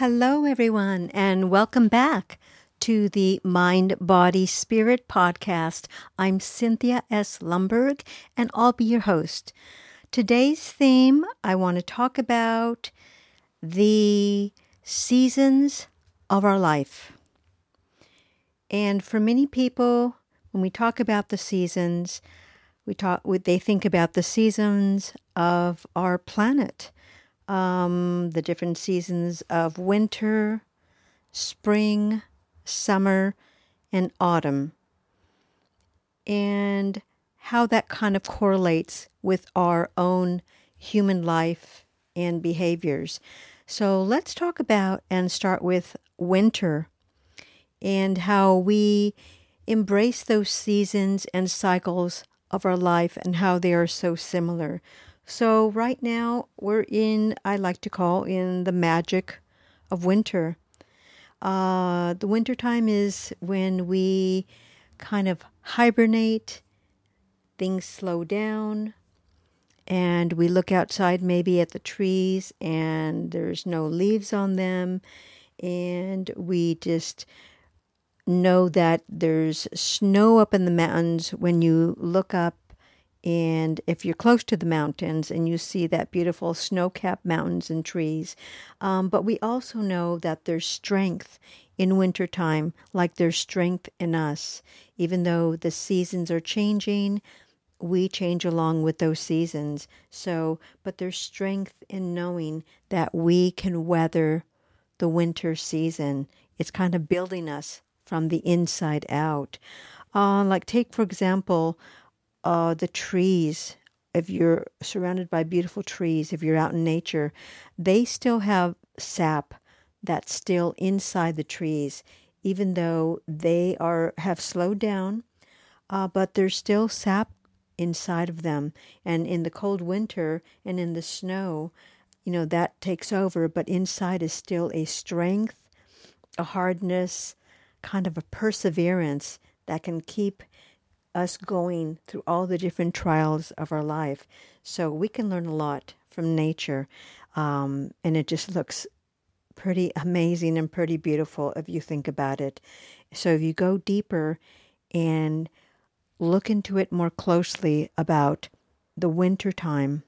Hello, everyone, and welcome back to the Mind Body Spirit podcast. I'm Cynthia S. Lumberg, and I'll be your host. Today's theme, I want to talk about the seasons of our life. And for many people, when we talk about the seasons, they think about the seasons of our planet. The different seasons of winter, spring, summer, and autumn, and how that kind of correlates with our own human life and behaviors. So let's talk about and start with winter and how we embrace those seasons and cycles of our life and how they are so similar. So right now we're in the magic of winter. The winter time is when we kind of hibernate, things slow down, and we look outside maybe at the trees and there's no leaves on them, and we just know that there's snow up in the mountains when you look up. And if you're close to the mountains and you see that beautiful snow-capped mountains and trees, but we also know that there's strength in wintertime, like there's strength in us. Even though the seasons are changing, we change along with those seasons. But there's strength in knowing that we can weather the winter season. It's kind of building us from the inside out. Take for example, the trees. If you're surrounded by beautiful trees, if you're out in nature, they still have sap that's still inside the trees, even though they have slowed down, but there's still sap inside of them. And in the cold winter and in the snow, that takes over, but inside is still a strength, a hardness, kind of a perseverance that can keep us going through all the different trials of our life. So we can learn a lot from nature. And it just looks pretty amazing and pretty beautiful if you think about it. So if you go deeper and look into it more closely about the winter time,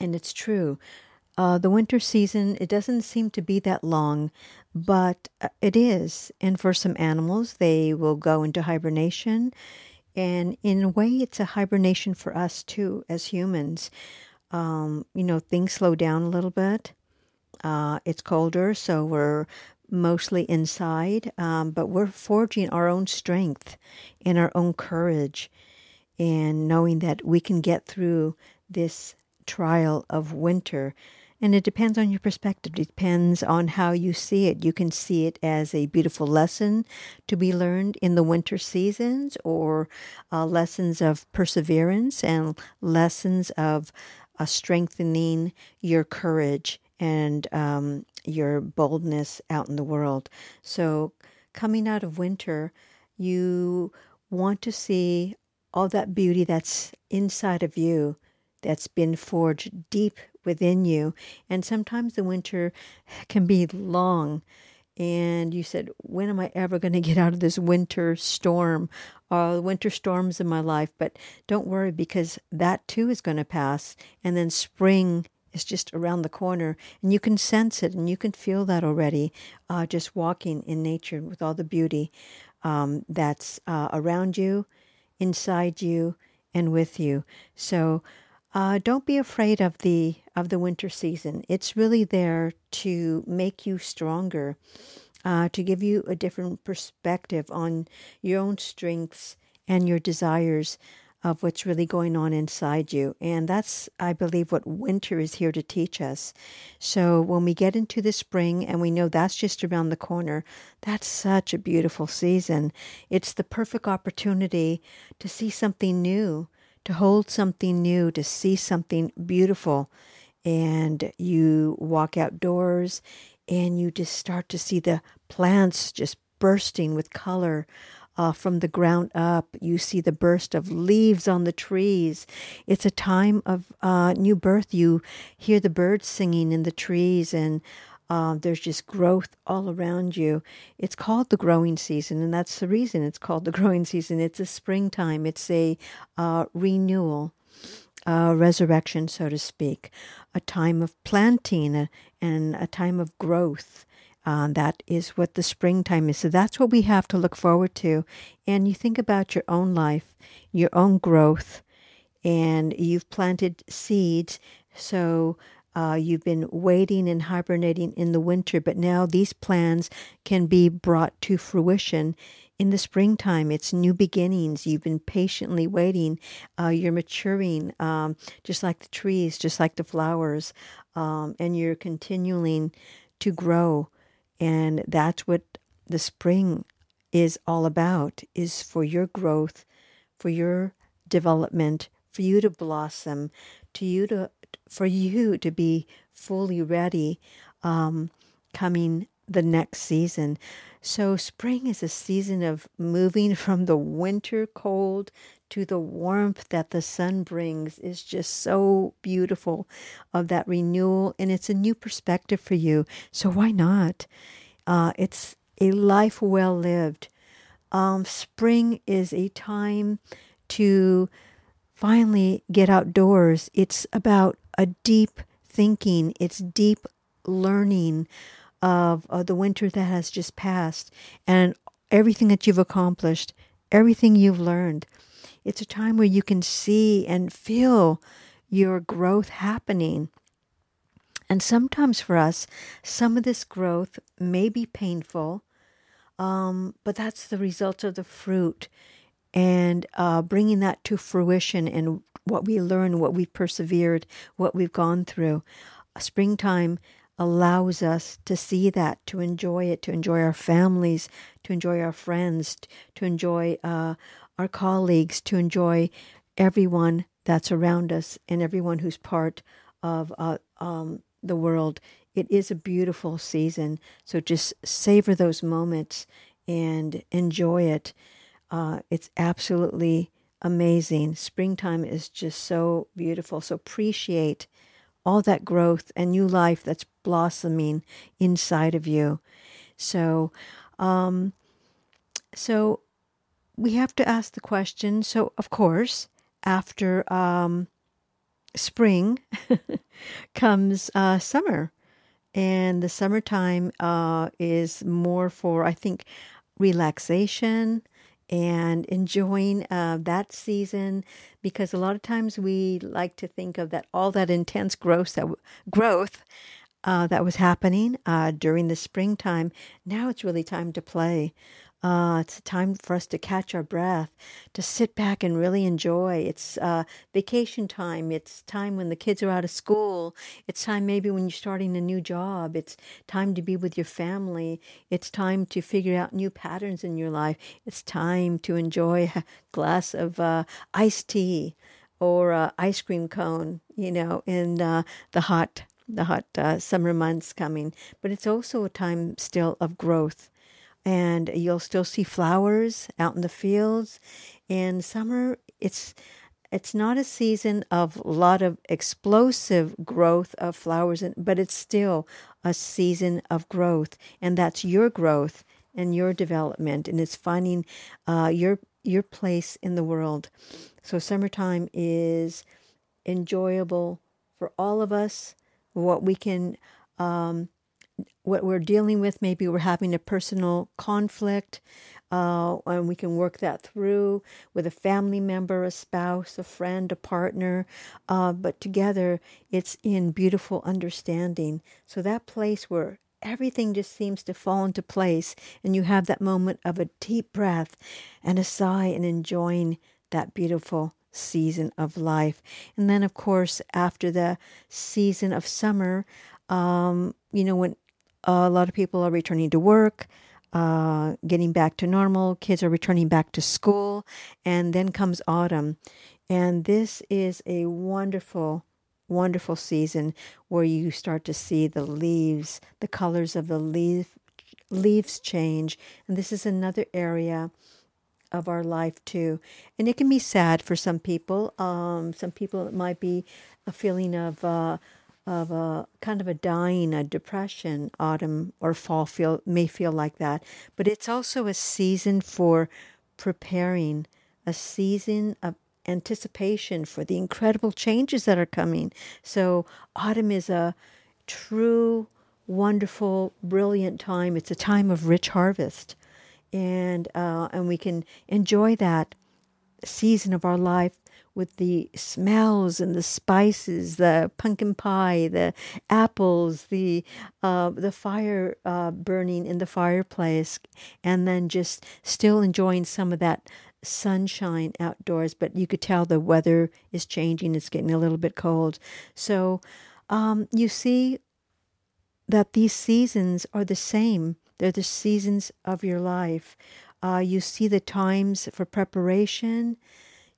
and it's true, the winter season, it doesn't seem to be that long, but it is. And for some animals, they will go into hibernation. And in a way, it's a hibernation for us, too, as humans. Things slow down a little bit. It's colder, so we're mostly inside. But we're forging our own strength and our own courage, and knowing that we can get through this trial of winter. And it depends on your perspective. It depends on how you see it. You can see it as a beautiful lesson to be learned in the winter seasons, or lessons of perseverance and lessons of strengthening your courage and your boldness out in the world. So coming out of winter, you want to see all that beauty that's inside of you, that's been forged deep within you. And sometimes the winter can be long. And you said, when am I ever going to get out of this winter storm? Winter storms in my life. But don't worry, because that too is going to pass. And then spring is just around the corner. And you can sense it and you can feel that already, just walking in nature with all the beauty that's around you, inside you, and with you. So don't be afraid of the winter season. It's really there to make you stronger, to give you a different perspective on your own strengths and your desires of what's really going on inside you. And that's, I believe, what winter is here to teach us. So when we get into the spring and we know that's just around the corner, that's such a beautiful season. It's the perfect opportunity to see something new, to hold something new, to see something beautiful. And you walk outdoors and you just start to see the plants just bursting with color from the ground up. You see the burst of leaves on the trees. It's a time of new birth. You hear the birds singing in the trees, and There's just growth all around you. It's called the growing season, and that's the reason it's called the growing season. It's a springtime. It's a renewal, resurrection, so to speak, a time of planting and a time of growth. That is what the springtime is. So that's what we have to look forward to. And you think about your own life, your own growth, and you've planted seeds. So you've been waiting and hibernating in the winter, but now these plans can be brought to fruition in the springtime. It's new beginnings. You've been patiently waiting. You're maturing, just like the trees, just like the flowers, and you're continuing to grow. And that's what the spring is all about, is for your growth, for your development, for you to blossom, for you to be fully ready coming the next season. So spring is a season of moving from the winter cold to the warmth that the sun brings. Is just so beautiful, of that renewal, and it's a new perspective for you. So why not? It's a life well lived. Spring is a time to finally get outdoors. It's about a deep thinking. It's deep learning of the winter that has just passed and everything that you've accomplished, everything you've learned. It's a time where you can see and feel your growth happening. And sometimes for us, some of this growth may be painful, but that's the result of the fruit and bringing that to fruition and what we learn, what we've persevered, what we've gone through. Springtime allows us to see that, to enjoy it, to enjoy our families, to enjoy our friends, to enjoy our colleagues, to enjoy everyone that's around us and everyone who's part of the world. It is a beautiful season, so just savor those moments and enjoy it. It's absolutely amazing. Springtime is just so beautiful, so appreciate all that growth and new life that's blossoming inside of you. So we have to ask the question. So, of course, after spring comes summer. And the summertime is more for, I think, relaxation and enjoying that season, because a lot of times we like to think of that, all that intense growth that was happening during the springtime. Now it's really time to play. It's a time for us to catch our breath, to sit back and really enjoy. It's vacation time. It's time when the kids are out of school. It's time maybe when you're starting a new job. It's time to be with your family. It's time to figure out new patterns in your life. It's time to enjoy a glass of iced tea or ice cream cone, in the hot summer months coming. But it's also a time still of growth. And you'll still see flowers out in the fields. And summer, it's not a season of a lot of explosive growth of flowers, but it's still a season of growth. And that's your growth and your development. And it's finding your place in the world. So summertime is enjoyable for all of us. What we're dealing with, maybe we're having a personal conflict, and we can work that through with a family member, a spouse, a friend, a partner. But together, it's in beautiful understanding. So that place where everything just seems to fall into place, and you have that moment of a deep breath and a sigh and enjoying that beautiful season of life. And then, of course, after the season of summer, when a lot of people are returning to work, getting back to normal, kids are returning back to school, and then comes autumn. And this is a wonderful, wonderful season where you start to see the leaves, the colors of the leaves change. And this is another area of our life too. And it can be sad for some people. Some people, it might be a feeling of of a kind of a dying, a depression. Autumn or fall may feel like that. But it's also a season for preparing, a season of anticipation for the incredible changes that are coming. So autumn is a true, wonderful, brilliant time. It's a time of rich harvest. And we can enjoy that season of our life with the smells and the spices, the pumpkin pie, the apples, the fire burning in the fireplace, and then just still enjoying some of that sunshine outdoors. But you could tell the weather is changing. It's getting a little bit cold. So you see that these seasons are the same. They're the seasons of your life. You see the times for preparation.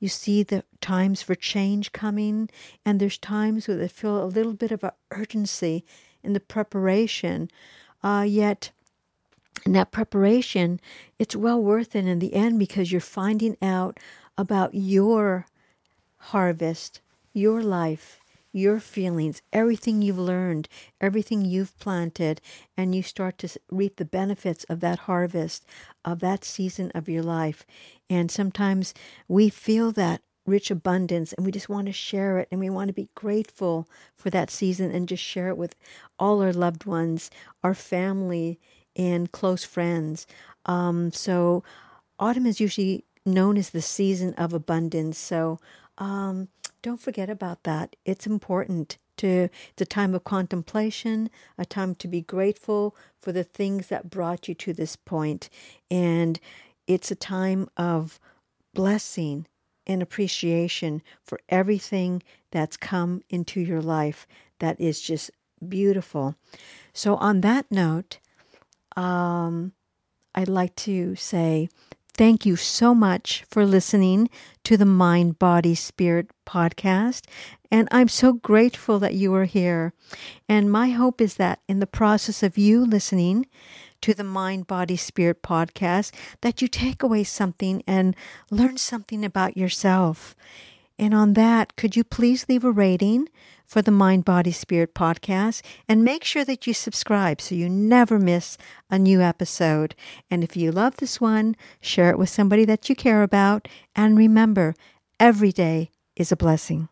You see the times for change coming, and there's times where they feel a little bit of an urgency in the preparation. Yet, in that preparation, it's well worth it in the end because you're finding out about your harvest, your life, your feelings, everything you've learned, everything you've planted, and you start to reap the benefits of that harvest, of that season of your life. And sometimes we feel that rich abundance and we just want to share it, and we want to be grateful for that season and just share it with all our loved ones, our family, and close friends. So autumn is usually known as the season of abundance. So don't forget about that. It's important. It's a time of contemplation, a time to be grateful for the things that brought you to this point. And it's a time of blessing and appreciation for everything that's come into your life that is just beautiful. So on that note, I'd like to say thank you so much for listening to the Mind, Body, Spirit podcast. And I'm so grateful that you are here. And my hope is that in the process of you listening to the Mind, Body, Spirit podcast, that you take away something and learn something about yourself. And on that, could you please leave a rating for the Mind, Body, Spirit podcast, and make sure that you subscribe so you never miss a new episode. And if you love this one, share it with somebody that you care about. And remember, every day is a blessing.